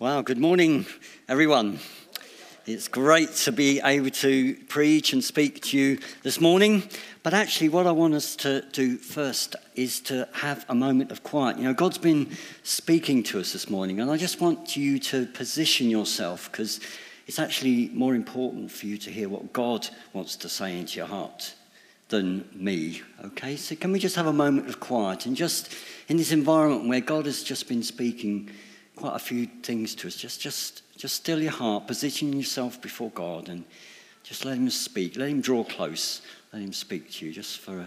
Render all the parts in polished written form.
Wow, good morning, everyone. It's great to be able to preach and speak to you this morning. But actually, what I want us to do first is to have a moment of quiet. You know, God's been speaking to us this morning, and I just want you to position yourself, because it's actually more important for you to hear what God wants to say into your heart than me, okay? So can we just have a moment of quiet, and just in this environment where God has just been speaking quite a few things to us. Just still your heart, position yourself before God, and just let him speak. Let him draw close. Let him speak to you just for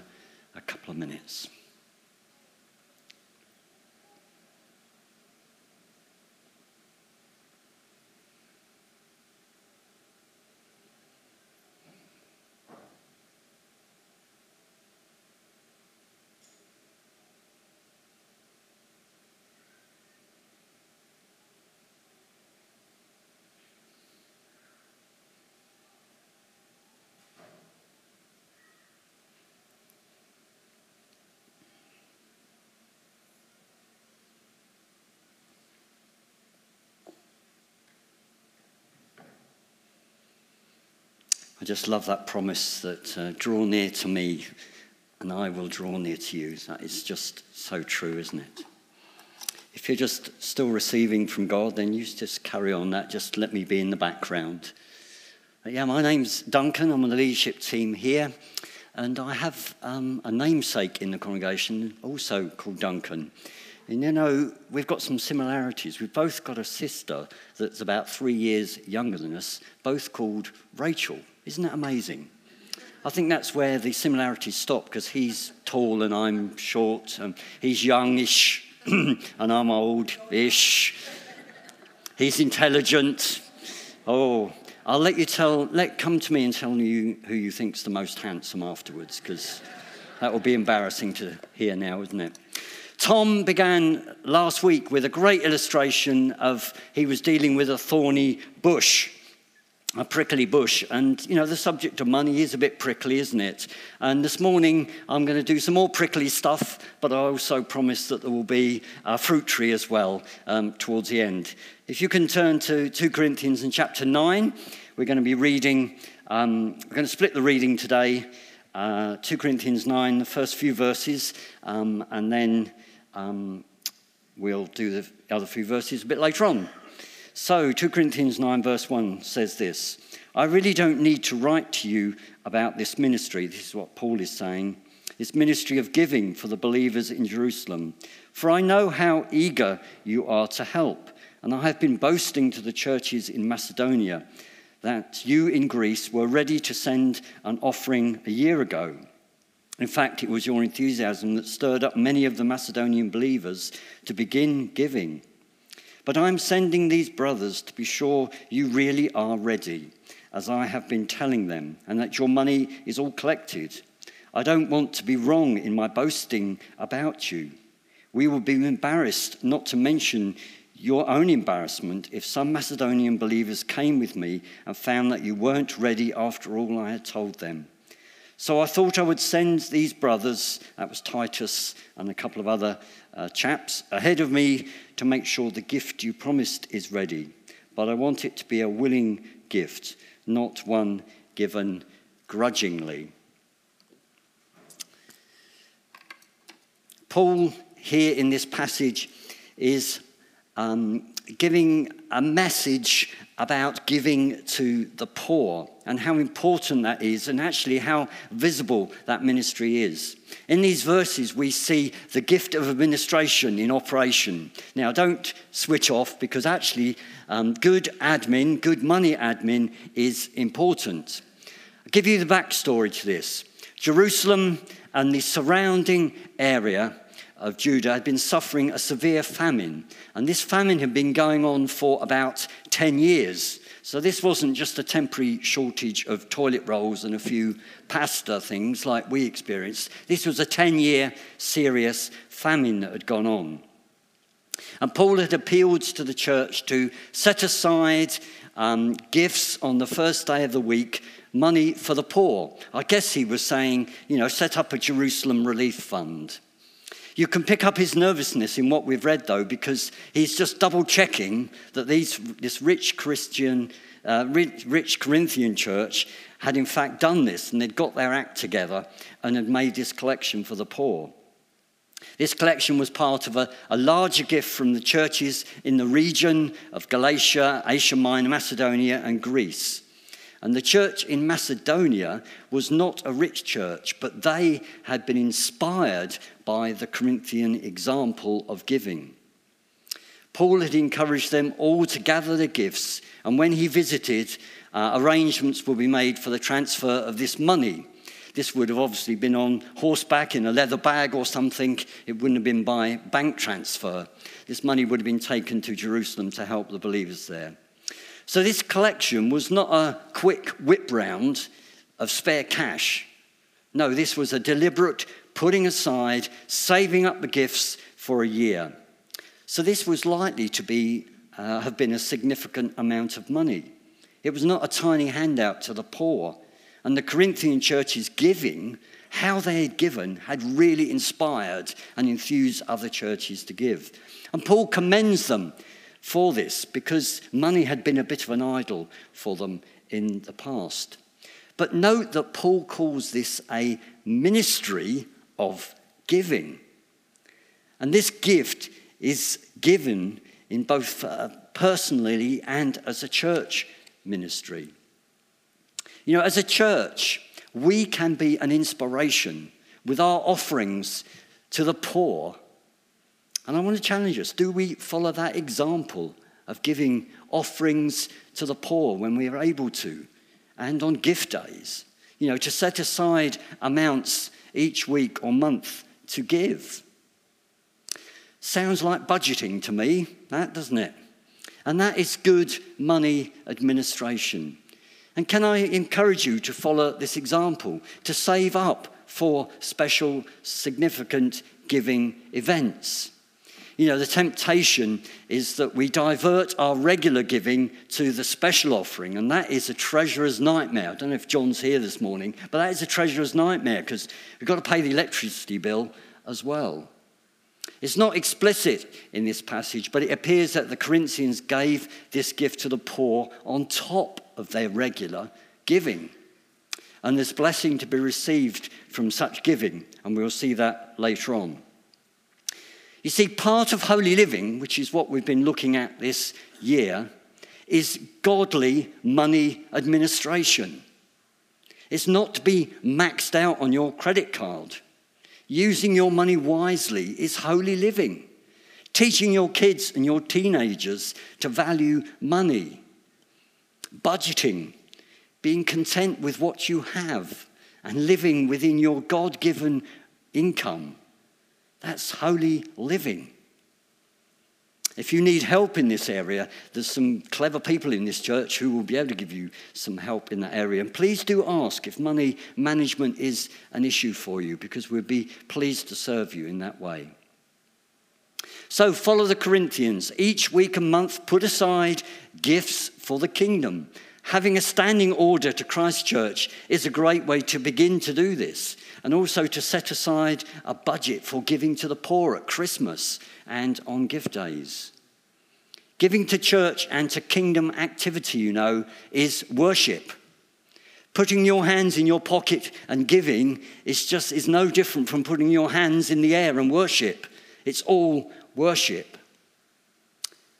a couple of minutes. I just love that promise that draw near to me and I will draw near to you. That is just so true, isn't it? If you're just still receiving from God, then you just carry on that. Just let me be in the background. But yeah, my name's Duncan. I'm on the leadership team here. And I have a namesake in the congregation also called Duncan. And you know, we've got some similarities. We've both got a sister that's about 3 years younger than us, both called Rachel. Isn't that amazing? I think that's where the similarities stop, because he's tall and I'm short, and he's youngish and I'm old-ish. He's intelligent. Oh, I'll let you tell, come to me and tell you who you think's the most handsome afterwards, because that will be embarrassing to hear now, isn't it? Tom began last week with a great illustration of he was dealing with a thorny bush. A prickly bush, and you know, the subject of money is a bit prickly, isn't it? And this morning I'm going to do some more prickly stuff, but I also promise that there will be a fruit tree as well towards the end. If you can turn to 2 Corinthians in chapter 9, we're going to be reading, we're going to split the reading today, 2 Corinthians 9, the first few verses, and then we'll do the other few verses a bit later on. So 2 Corinthians 9 verse 1 says this, I really don't need to write to you about this ministry. This is what Paul is saying. This ministry of giving for the believers in Jerusalem. For I know how eager you are to help. And I have been boasting to the churches in Macedonia that you in Greece were ready to send an offering a year ago. In fact, it was your enthusiasm that stirred up many of the Macedonian believers to begin giving. But I'm sending these brothers to be sure you really are ready, as I have been telling them, and that your money is all collected. I don't want to be wrong in my boasting about you. We will be embarrassed, not to mention your own embarrassment, if some Macedonian believers came with me and found that you weren't ready after all I had told them. So I thought I would send these brothers, that was Titus and a couple of other chaps, ahead of me to make sure the gift you promised is ready. But I want it to be a willing gift, not one given grudgingly. Paul here in this passage is giving a message about giving to the poor and how important that is, and actually how visible that ministry is. In these verses, we see the gift of administration in operation. Now, don't switch off, because actually good admin, good money admin is important. I'll give you the backstory to this. Jerusalem and the surrounding area of Judah had been suffering a severe famine. And this famine had been going on for about 10 years. So this wasn't just a temporary shortage of toilet rolls and a few pasta things like we experienced. This was a 10-year serious famine that had gone on. And Paul had appealed to the church to set aside gifts on the first day of the week, money for the poor. I guess he was saying, you know, set up a Jerusalem Relief Fund. You can pick up his nervousness in what we've read, though, because he's just double-checking that this rich Corinthian church had in fact done this, and they'd got their act together and had made this collection for the poor. This collection was part of a larger gift from the churches in the region of Galatia, Asia Minor, Macedonia, and Greece. And the church in Macedonia was not a rich church, but they had been inspired by the Corinthian example of giving. Paul had encouraged them all to gather their gifts, and when he visited, arrangements would be made for the transfer of this money. This would have obviously been on horseback in a leather bag or something. It wouldn't have been by bank transfer. This money would have been taken to Jerusalem to help the believers there. So this collection was not a quick whip round of spare cash. No, this was a deliberate putting aside, saving up the gifts for a year. So this was likely to be, have been a significant amount of money. It was not a tiny handout to the poor. And the Corinthian church's giving, how they had given, had really inspired and enthused other churches to give. And Paul commends them for this, because money had been a bit of an idol for them in the past. But note that Paul calls this a ministry of giving. And this gift is given in both personally and as a church ministry. You know, as a church, we can be an inspiration with our offerings to the poor. And I want to challenge us. Do we follow that example of giving offerings to the poor when we are able to, and on gift days? You know, to set aside amounts each week or month to give. Sounds like budgeting to me, that, doesn't it? And that is good money administration. And can I encourage you to follow this example, to save up for special, significant giving events? You know, the temptation is that we divert our regular giving to the special offering, and that is a treasurer's nightmare. I don't know if John's here this morning, but that is a treasurer's nightmare because we've got to pay the electricity bill as well. It's not explicit in this passage, but it appears that the Corinthians gave this gift to the poor on top of their regular giving. And there's blessing to be received from such giving, and we'll see that later on. You see, part of holy living, which is what we've been looking at this year, is godly money administration. It's not to be maxed out on your credit card. Using your money wisely is holy living. Teaching your kids and your teenagers to value money. Budgeting, being content with what you have and living within your God-given income. That's holy living. If you need help in this area, there's some clever people in this church who will be able to give you some help in that area. And please do ask if money management is an issue for you, because we'd be pleased to serve you in that way. So follow the Corinthians. Each week and month, put aside gifts for the kingdom. Having a standing order to Christ Church is a great way to begin to do this, and also to set aside a budget for giving to the poor at Christmas and on gift days. Giving to church and to kingdom activity, you know, is worship. Putting your hands in your pocket and giving is no different from putting your hands in the air and worship. It's all worship.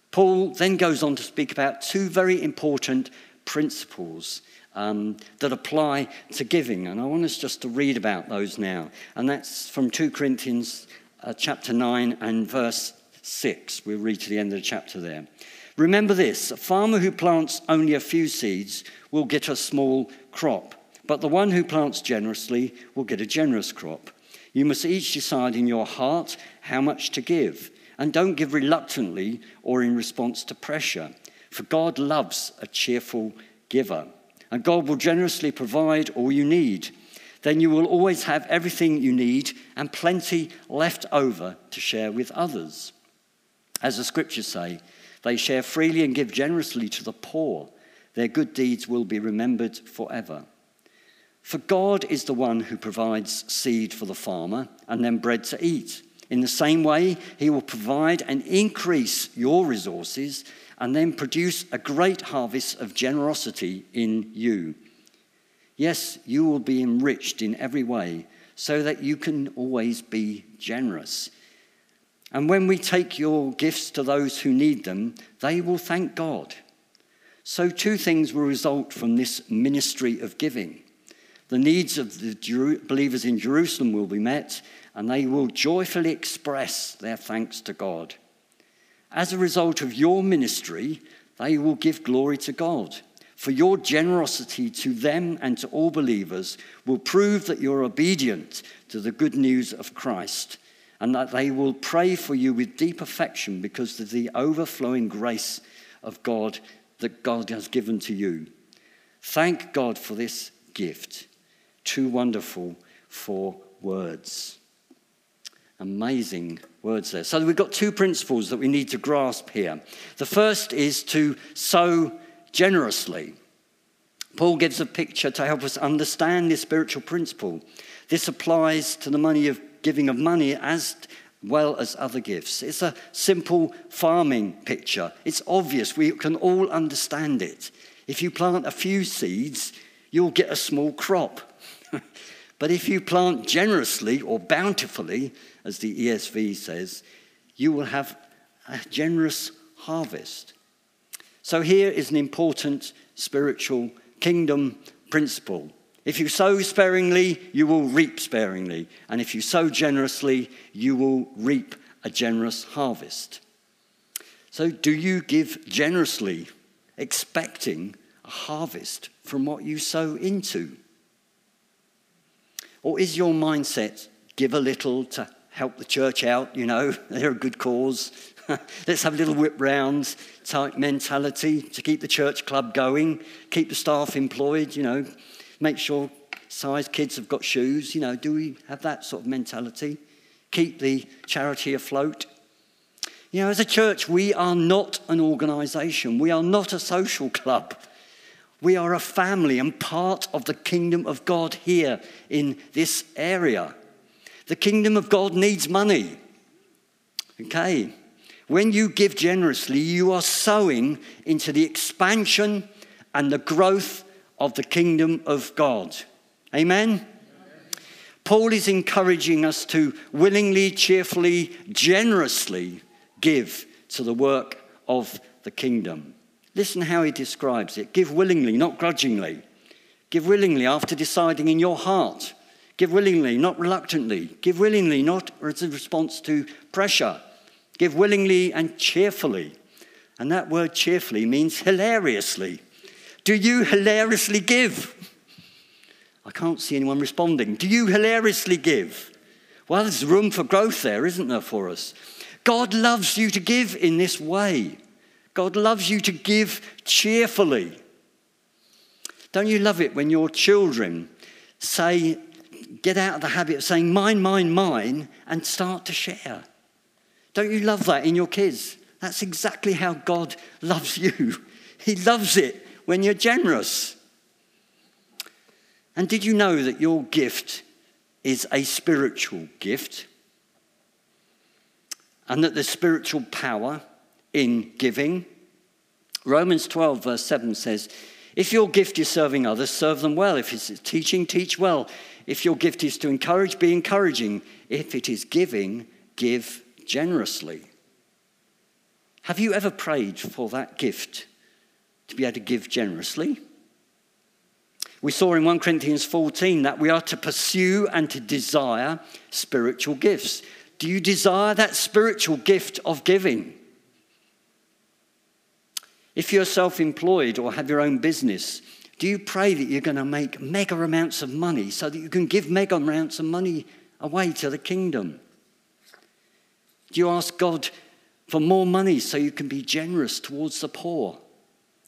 Paul then goes on to speak about two very important principles that apply to giving. And I want us just to read about those now. And that's from 2 Corinthians chapter 9 and verse 6. We'll read to the end of the chapter there. Remember this, a farmer who plants only a few seeds will get a small crop, but the one who plants generously will get a generous crop. You must each decide in your heart how much to give, and don't give reluctantly or in response to pressure. For God loves a cheerful giver, and God will generously provide all you need. Then you will always have everything you need and plenty left over to share with others. As the scriptures say, they share freely and give generously to the poor. Their good deeds will be remembered forever. For God is the one who provides seed for the farmer and then bread to eat. In the same way, he will provide and increase your resources and then produce a great harvest of generosity in you. Yes, you will be enriched in every way so that you can always be generous. And when we take your gifts to those who need them, they will thank God. So two things will result from this ministry of giving. The needs of the believers in Jerusalem will be met, and they will joyfully express their thanks to God. As a result of your ministry, they will give glory to God. For your generosity to them and to all believers will prove that you're obedient to the good news of Christ, and that they will pray for you with deep affection because of the overflowing grace of God that God has given to you. Thank God for this gift. Too wonderful for words. Amazing words there. So we've got two principles that we need to grasp here. The first is to sow generously. Paul gives a picture to help us understand this spiritual principle. This applies to the giving of money as well as other gifts. It's a simple farming picture. It's obvious. We can all understand it. If you plant a few seeds, you'll get a small crop. But if you plant generously or bountifully, as the ESV says, you will have a generous harvest. So here is an important spiritual kingdom principle. If you sow sparingly, you will reap sparingly. And if you sow generously, you will reap a generous harvest. So do you give generously, expecting a harvest from what you sow into? Or is your mindset, give a little to help the church out, they're a good cause. Let's have a little whip round type mentality to keep the church club going, keep the staff employed, make sure Cy's kids have got shoes, do we have that sort of mentality? Keep the charity afloat. As a church, we are not an organisation. We are not a social club. We are a family and part of the kingdom of God here in this area. The kingdom of God needs money. Okay. When you give generously, you are sowing into the expansion and the growth of the kingdom of God. Amen? Amen. Paul is encouraging us to willingly, cheerfully, generously give to the work of the kingdom. Listen how he describes it. Give willingly, not grudgingly. Give willingly after deciding in your heart. Give willingly, not reluctantly. Give willingly, not as a response to pressure. Give willingly and cheerfully. And that word cheerfully means hilariously. Do you hilariously give? I can't see anyone responding. Do you hilariously give? Well, there's room for growth there, isn't there, for us? God loves you to give in this way. God loves you to give cheerfully. Don't you love it when your children say, get out of the habit of saying, mine, mine, mine, and start to share? Don't you love that in your kids? That's exactly how God loves you. He loves it when you're generous. And did you know that your gift is a spiritual gift? And that there's spiritual power in giving? Romans 12 verse 7 says, if your gift is serving others, serve them well. If it's teaching, teach well. If your gift is to encourage, be encouraging. If it is giving, give generously. Have you ever prayed for that gift to be able to give generously? We saw in 1 Corinthians 14 that we are to pursue and to desire spiritual gifts. Do you desire that spiritual gift of giving? If you're self-employed or have your own business, do you pray that you're going to make mega amounts of money so that you can give mega amounts of money away to the kingdom? Do you ask God for more money so you can be generous towards the poor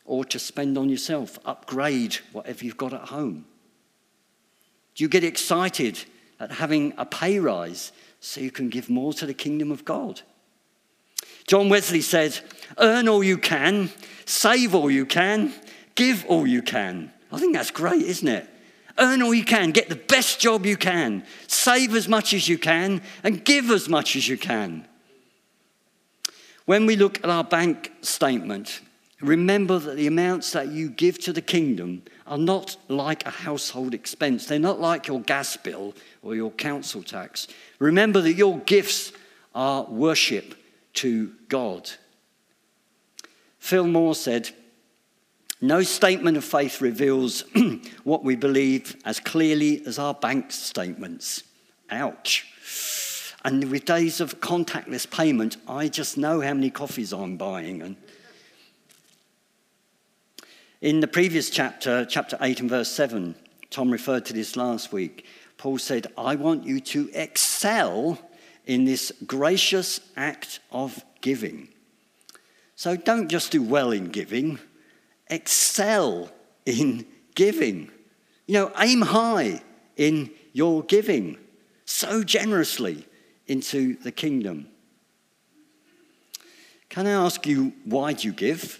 or to spend on yourself, upgrade whatever you've got at home? Do you get excited at having a pay rise so you can give more to the kingdom of God? John Wesley said, earn all you can, save all you can, give all you can. I think that's great, isn't it? Earn all you can, get the best job you can, save as much as you can, and give as much as you can. When we look at our bank statement, remember that the amounts that you give to the kingdom are not like a household expense. They're not like your gas bill or your council tax. Remember that your gifts are worship to God. Phil Moore said, "No statement of faith reveals what we believe as clearly as our bank statements." Ouch. And with days of contactless payment, I just know how many coffees I'm buying. And in the previous chapter, chapter 8 and verse 7, Tom referred to this last week. Paul said, "I want you to excel in this gracious act of giving." So don't just do well in giving. Excel in giving. You know, aim high in your giving. So generously into the kingdom. Can I ask you, why do you give?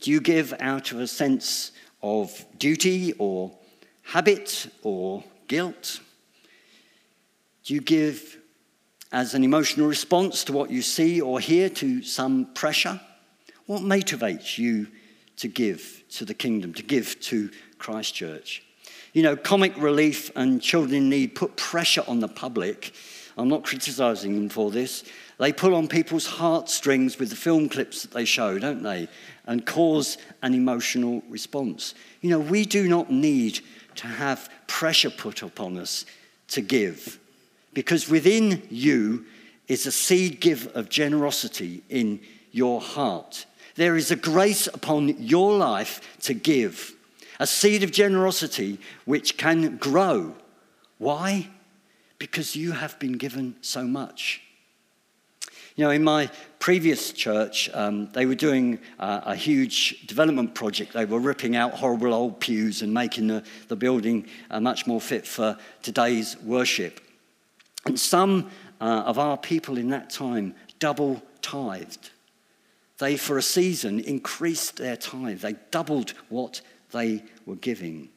Do you give out of a sense of duty or habit or guilt? Do you give as an emotional response to what you see or hear, to some pressure? What motivates you to give to the kingdom, to give to Christ Church? You know, Comic Relief and Children in Need put pressure on the public. I'm not criticising them for this. They pull on people's heartstrings with the film clips that they show, don't they? And cause an emotional response. You know, we do not need to have pressure put upon us to give, because within you is a seed give of generosity in your heart. There is a grace upon your life to give, a seed of generosity which can grow. Why? Because you have been given so much. You know, in my previous church, they were doing a huge development project. They were ripping out horrible old pews and making the building much more fit for today's worship. And some of our people in that time double tithed. They, for a season, increased their tithe. They doubled what they were giving.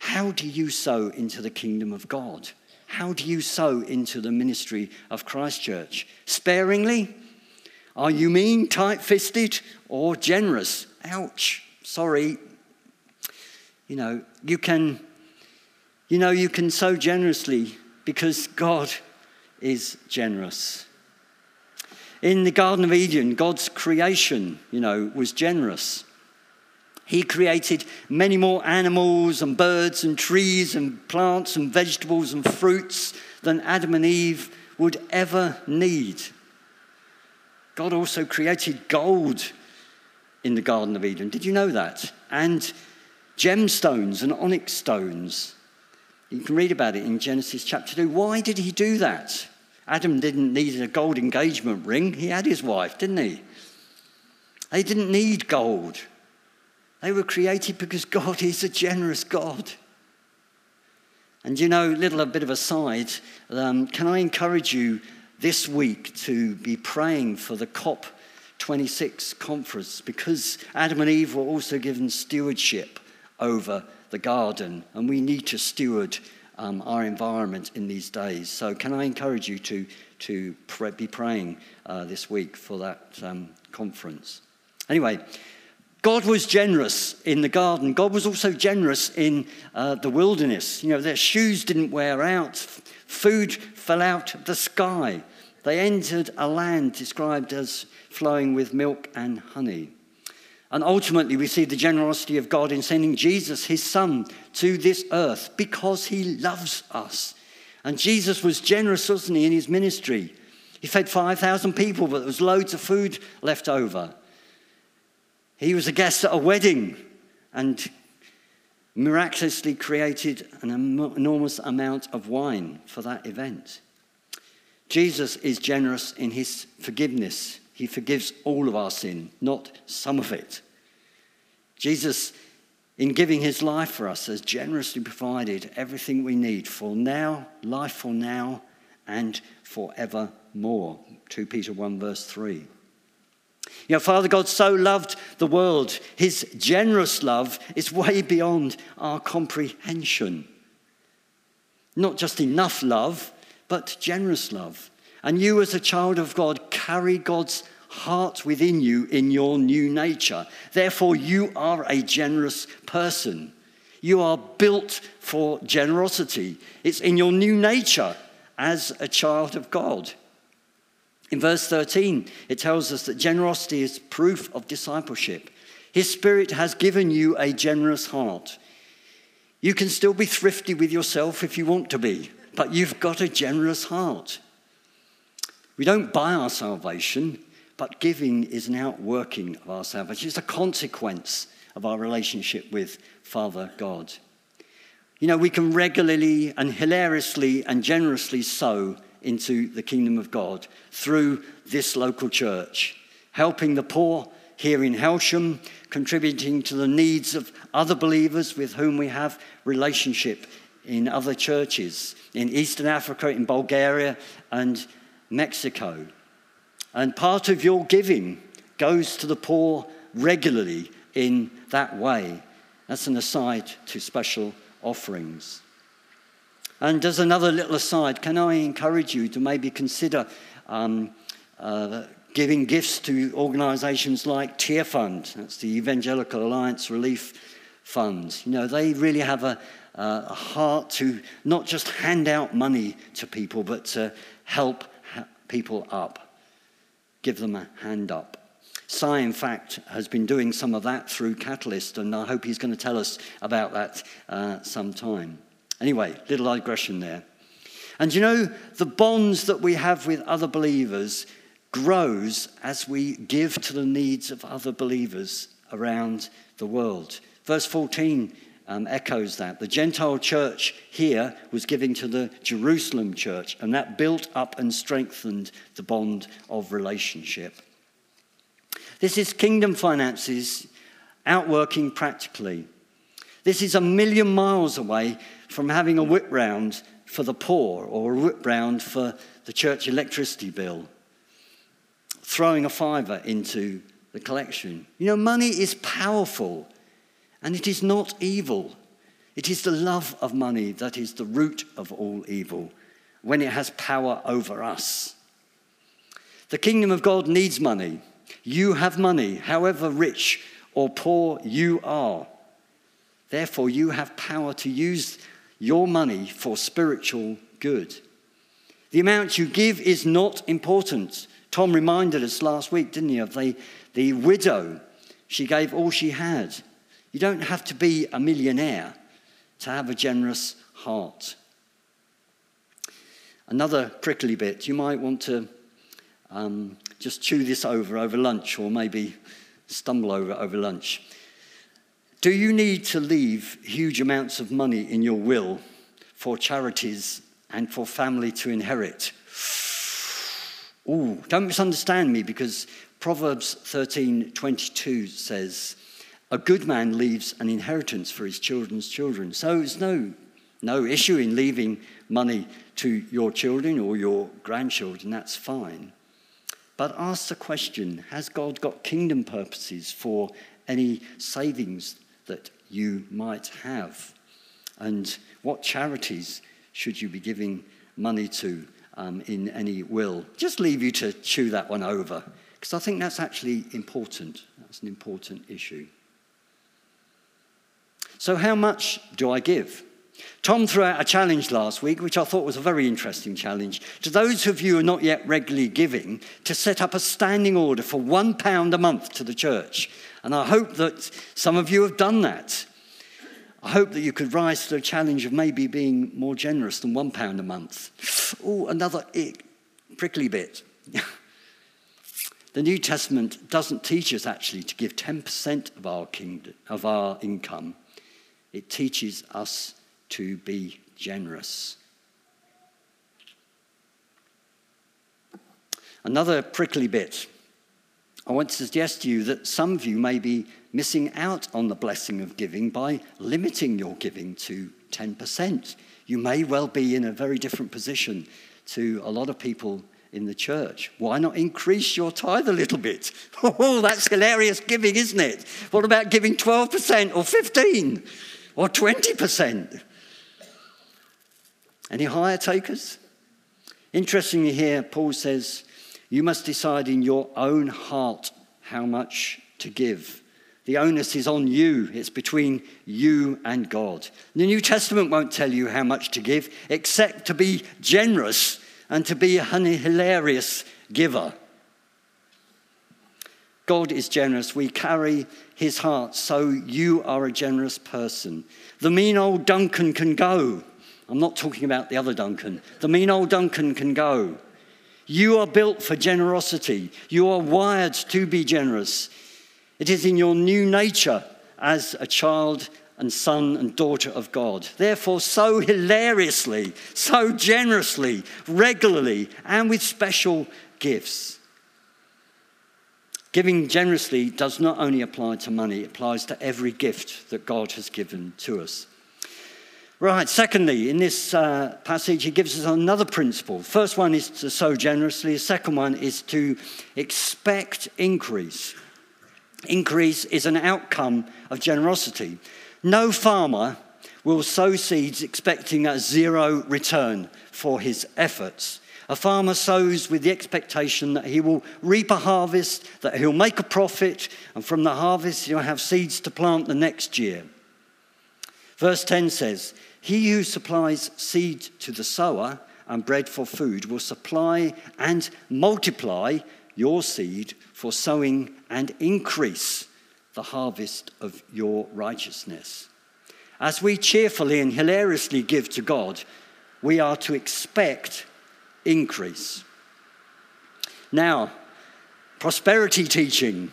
How do you sow into the kingdom of God? How do you sow into the ministry of Christ Church? Sparingly? Are you mean, tight-fisted, or generous? Ouch. Sorry. You can sow generously because God is generous. In the Garden of Eden, God's creation, was generous. He created many more animals and birds and trees and plants and vegetables and fruits than Adam and Eve would ever need. God also created gold in the Garden of Eden. Did you know that? And gemstones and onyx stones. You can read about it in Genesis chapter 2. Why did he do that? Adam didn't need a gold engagement ring. He had his wife, didn't he? They didn't need gold. They were created because God is a generous God. And a bit of a side, can I encourage you this week to be praying for the COP26 conference, because Adam and Eve were also given stewardship over the garden, and we need to steward our environment in these days. So can I encourage you to be praying this week for that conference? Anyway, God was generous in the garden. God was also generous in the wilderness. Their shoes didn't wear out. Food fell out of the sky. They entered a land described as flowing with milk and honey. And ultimately, we see the generosity of God in sending Jesus, his son, to this earth because he loves us. And Jesus was generous, wasn't he, in his ministry? He fed 5,000 people, but there was loads of food left over. He was a guest at a wedding and miraculously created an enormous amount of wine for that event. Jesus is generous in his forgiveness. He forgives all of our sin, not some of it. Jesus, in giving his life for us, has generously provided everything we need for now, life for now, and forevermore. 2 Peter 1 verse 3. You know, Father God so loved the world. His generous love is way beyond our comprehension. Not just enough love, but generous love. And you as a child of God carry God's heart within you in your new nature. Therefore, you are a generous person. You are built for generosity. It's in your new nature as a child of God. In verse 13, it tells us that generosity is proof of discipleship. His Spirit has given you a generous heart. You can still be thrifty with yourself if you want to be, but you've got a generous heart. We don't buy our salvation, but giving is an outworking of our salvation. It's a consequence of our relationship with Father God. You know, we can regularly and hilariously and generously sow into the kingdom of God through this local church, helping the poor here in Helsham, contributing to the needs of other believers with whom we have relationship in other churches, in Eastern Africa, in Bulgaria and Mexico. And part of your giving goes to the poor regularly in that way. That's an aside to special offerings. And as another little aside, can I encourage you to maybe consider giving gifts to organisations like Tear Fund? That's the Evangelical Alliance Relief Fund. You know, they really have a heart to not just hand out money to people, but to help people up, give them a hand up. Cy, in fact, has been doing some of that through Catalyst, and I hope he's going to tell us about that sometime. Anyway, little digression there. And you know, the bonds that we have with other believers grows as we give to the needs of other believers around the world. Verse 14 echoes that. The Gentile church here was giving to the Jerusalem church, and that built up and strengthened the bond of relationship. This is kingdom finances outworking practically. This is a million miles away from having a whip round for the poor or a whip round for the church electricity bill, throwing a fiver into the collection. You know, money is powerful and it is not evil. It is the love of money that is the root of all evil when it has power over us. The kingdom of God needs money. You have money, however rich or poor you are. Therefore, you have power to use your money for spiritual good. The amount you give is not important. Tom reminded us last week, didn't he, of the widow. She gave all she had. You don't have to be a millionaire to have a generous heart. Another prickly bit. You might want to just chew this over lunch, or maybe stumble over lunch. Do you need to leave huge amounts of money in your will for charities and for family to inherit? Ooh, don't misunderstand me, because Proverbs 13:22 says, a good man leaves an inheritance for his children's children. So there's no issue in leaving money to your children or your grandchildren. That's fine. But ask the question, has God got kingdom purposes for any savings that you might have? And what charities should you be giving money to in any will? Just leave you to chew that one over, because I think that's actually important. That's an important issue. So how much do I give? Tom threw out a challenge last week, which I thought was a very interesting challenge. To those of you who are not yet regularly giving, to set up a standing order for £1 a month to the church. And I hope that some of you have done that. I hope that you could rise to the challenge of maybe being more generous than £1 a month. Oh, another prickly bit. The New Testament doesn't teach us actually to give 10% of our income. It teaches us to be generous. Another prickly bit. I want to suggest to you that some of you may be missing out on the blessing of giving by limiting your giving to 10%. You may well be in a very different position to a lot of people in the church. Why not increase your tithe a little bit? Oh, that's hilarious giving, isn't it? What about giving 12% or 15% or 20%? Any higher takers? Interestingly here, Paul says, you must decide in your own heart how much to give. The onus is on you. It's between you and God. The New Testament won't tell you how much to give, except to be generous and to be a hilarious giver. God is generous. We carry his heart, so you are a generous person. The mean old Duncan can go. I'm not talking about the other Duncan. The mean old Duncan can go. You are built for generosity. You are wired to be generous. It is in your new nature as a child and son and daughter of God. Therefore, so hilariously, so generously, regularly, and with special gifts. Giving generously does not only apply to money, it applies to every gift that God has given to us. Right, secondly, in this passage, he gives us another principle. First one is to sow generously. The second one is to expect increase. Increase is an outcome of generosity. No farmer will sow seeds expecting a zero return for his efforts. A farmer sows with the expectation that he will reap a harvest, that he'll make a profit, and from the harvest he'll have seeds to plant the next year. Verse 10 says, he who supplies seed to the sower and bread for food will supply and multiply your seed for sowing and increase the harvest of your righteousness. As we cheerfully and hilariously give to God, we are to expect increase. Now, prosperity teaching.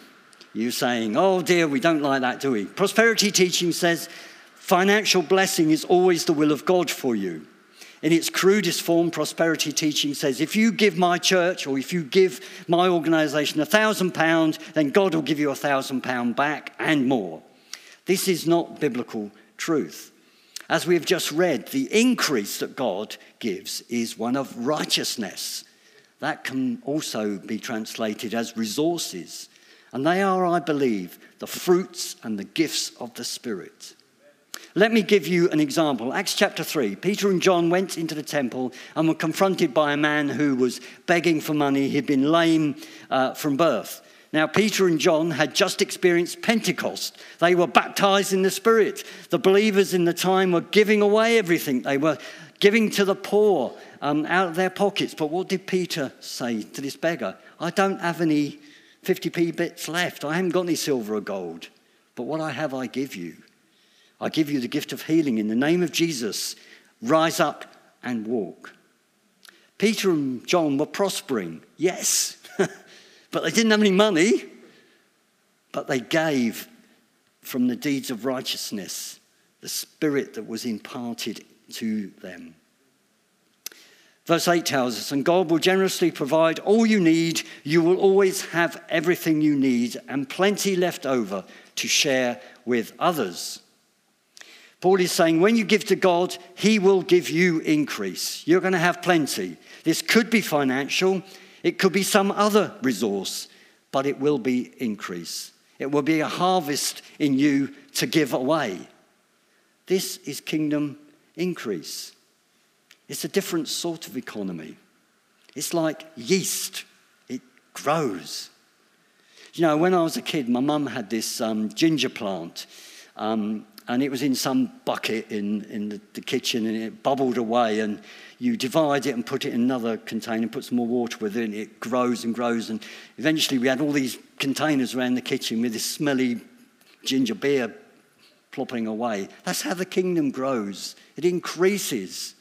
You're saying, oh dear, we don't like that, do we? Prosperity teaching says financial blessing is always the will of God for you. In its crudest form, prosperity teaching says, if you give my church or if you give my organisation £1,000, then God will give you £1,000 back and more. This is not biblical truth. As we have just read, the increase that God gives is one of righteousness. That can also be translated as resources. And they are, I believe, the fruits and the gifts of the Spirit. Let me give you an example. Acts chapter 3. Peter and John went into the temple and were confronted by a man who was begging for money. He'd been lame from birth. Now, Peter and John had just experienced Pentecost. They were baptized in the Spirit. The believers in the time were giving away everything. They were giving to the poor out of their pockets. But what did Peter say to this beggar? I don't have any 50p bits left. I haven't got any silver or gold. But what I have, I give you. I give you the gift of healing in the name of Jesus. Rise up and walk. Peter and John were prospering, yes, but they didn't have any money. But they gave from the deeds of righteousness, the Spirit that was imparted to them. Verse 8 tells us, and God will generously provide all you need. You will always have everything you need and plenty left over to share with others. Paul is saying, when you give to God, he will give you increase. You're going to have plenty. This could be financial. It could be some other resource, but it will be increase. It will be a harvest in you to give away. This is kingdom increase. It's a different sort of economy. It's like yeast. It grows. You know, when I was a kid, my mum had this ginger plant. And it was in some bucket in the kitchen, and it bubbled away, and you divide it and put it in another container, put some more water with it, and it grows and grows, and eventually we had all these containers around the kitchen with this smelly ginger beer plopping away. That's how the kingdom grows. It increases.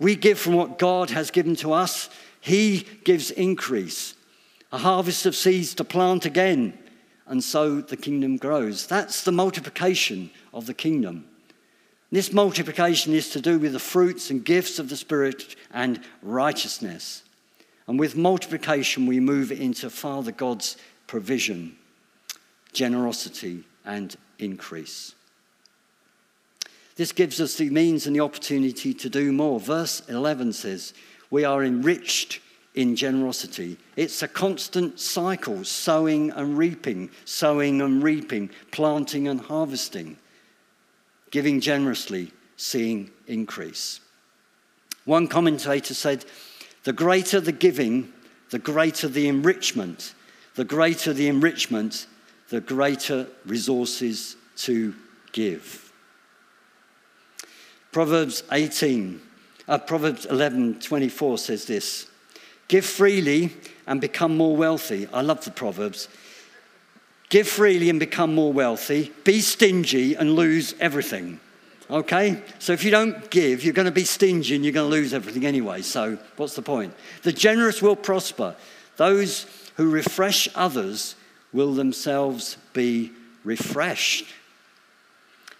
We give from what God has given to us. He gives increase. A harvest of seeds to plant again. And so the kingdom grows. That's the multiplication of the kingdom. This multiplication is to do with the fruits and gifts of the Spirit and righteousness. And with multiplication, we move into Father God's provision, generosity, and increase. This gives us the means and the opportunity to do more. Verse 11 says, we are enriched in generosity. It's a constant cycle, sowing and reaping, planting and harvesting, giving generously, seeing increase. One commentator said, "The greater the giving, the greater the enrichment. The greater the enrichment, the greater resources to give." Proverbs 11:24 says this, "Give freely and become more wealthy." I love the Proverbs. Give freely and become more wealthy. Be stingy and lose everything. Okay? So if you don't give, you're going to be stingy and you're going to lose everything anyway. So what's the point? "The generous will prosper. Those who refresh others will themselves be refreshed."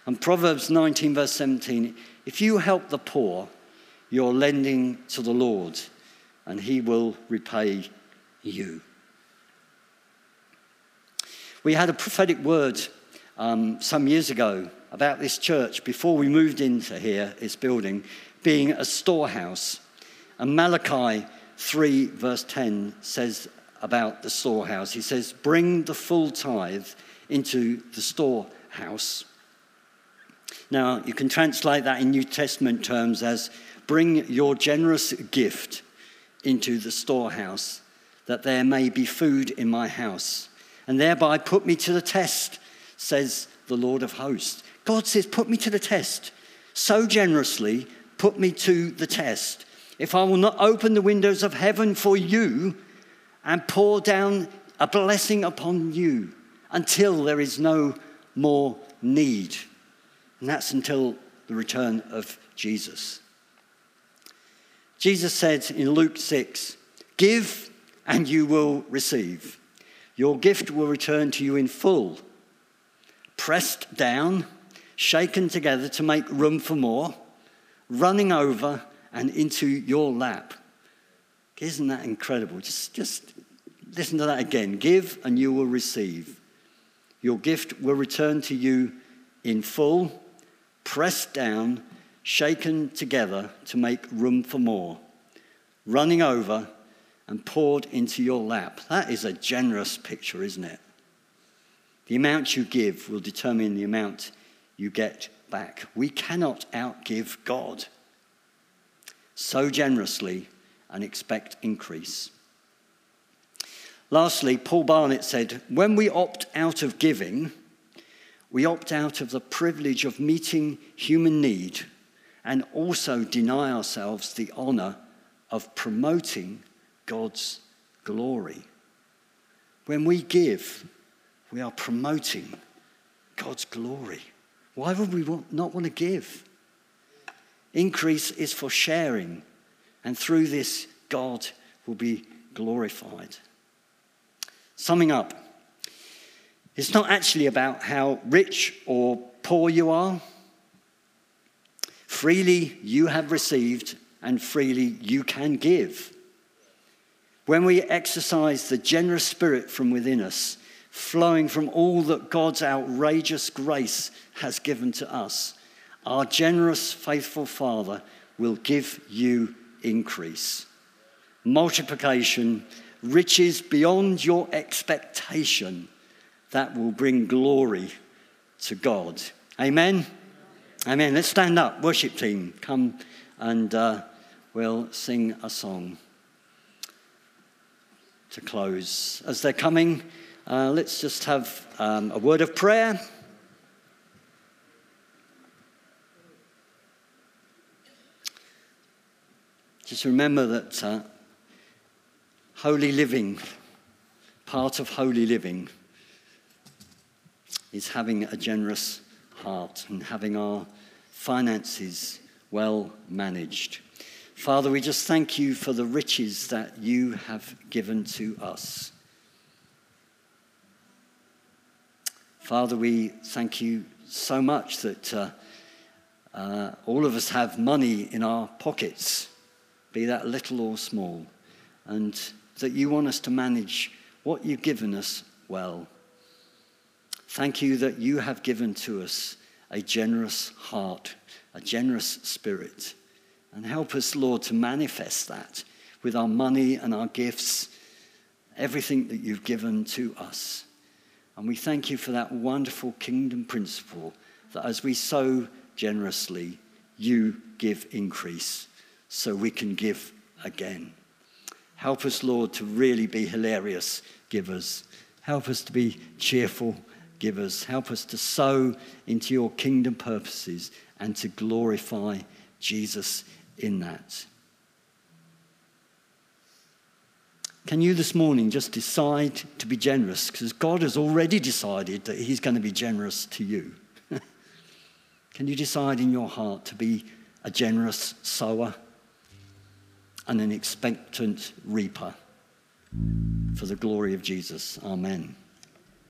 And Proverbs 19, verse 17, "If you help the poor, you're lending to the Lord, and he will repay you." We had a prophetic word some years ago about this church before we moved into here, this building, being a storehouse. And Malachi 3 verse 10 says about the storehouse. He says, "Bring the full tithe into the storehouse." Now, you can translate that in New Testament terms as, "Bring your generous gift into the storehouse, that there may be food in my house, and thereby put me to the test, says the Lord of hosts." God says, put me to the test. So generously, put me to the test. If I will not open the windows of heaven for you and pour down a blessing upon you until there is no more need. And that's until the return of Jesus. Jesus said in Luke 6, "Give and you will receive. Your gift will return to you in full, pressed down, shaken together to make room for more, running over and into your lap." Isn't that incredible? Just listen to that again. "Give and you will receive. Your gift will return to you in full, pressed down, shaken together to make room for more, running over and poured into your lap." That is a generous picture, isn't it? The amount you give will determine the amount you get back. We cannot outgive God. So generously and expect increase. Lastly, Paul Barnett said, "When we opt out of giving, we opt out of the privilege of meeting human need and also deny ourselves the honor of promoting God's glory." When we give, we are promoting God's glory. Why would we not want to give? Increase is for sharing, and through this, God will be glorified. Summing up, it's not actually about how rich or poor you are. Freely you have received, and freely you can give. When we exercise the generous spirit from within us, flowing from all that God's outrageous grace has given to us, our generous, faithful Father will give you increase, multiplication, riches beyond your expectation that will bring glory to God. Amen. Amen. Let's stand up. Worship team, come and we'll sing a song to close. As they're coming, let's just have a word of prayer. Just remember that holy living, part of holy living, is having a generous heart and having our finances well managed. Father, we just thank you for the riches that you have given to us. Father, we thank you so much that all of us have money in our pockets, be that little or small, and that you want us to manage what you've given us well. Thank you that you have given to us a generous heart, a generous spirit. And help us, Lord, to manifest that with our money and our gifts, everything that you've given to us. And we thank you for that wonderful kingdom principle that as we sow generously, you give increase so we can give again. Help us, Lord, to really be hilarious givers. Help us to be cheerful givers. Help us to sow into your kingdom purposes and to glorify Jesus in that. Can you this morning just decide to be generous? Because God has already decided that he's going to be generous to you. Can you decide in your heart to be a generous sower and an expectant reaper for the glory of Jesus? Amen.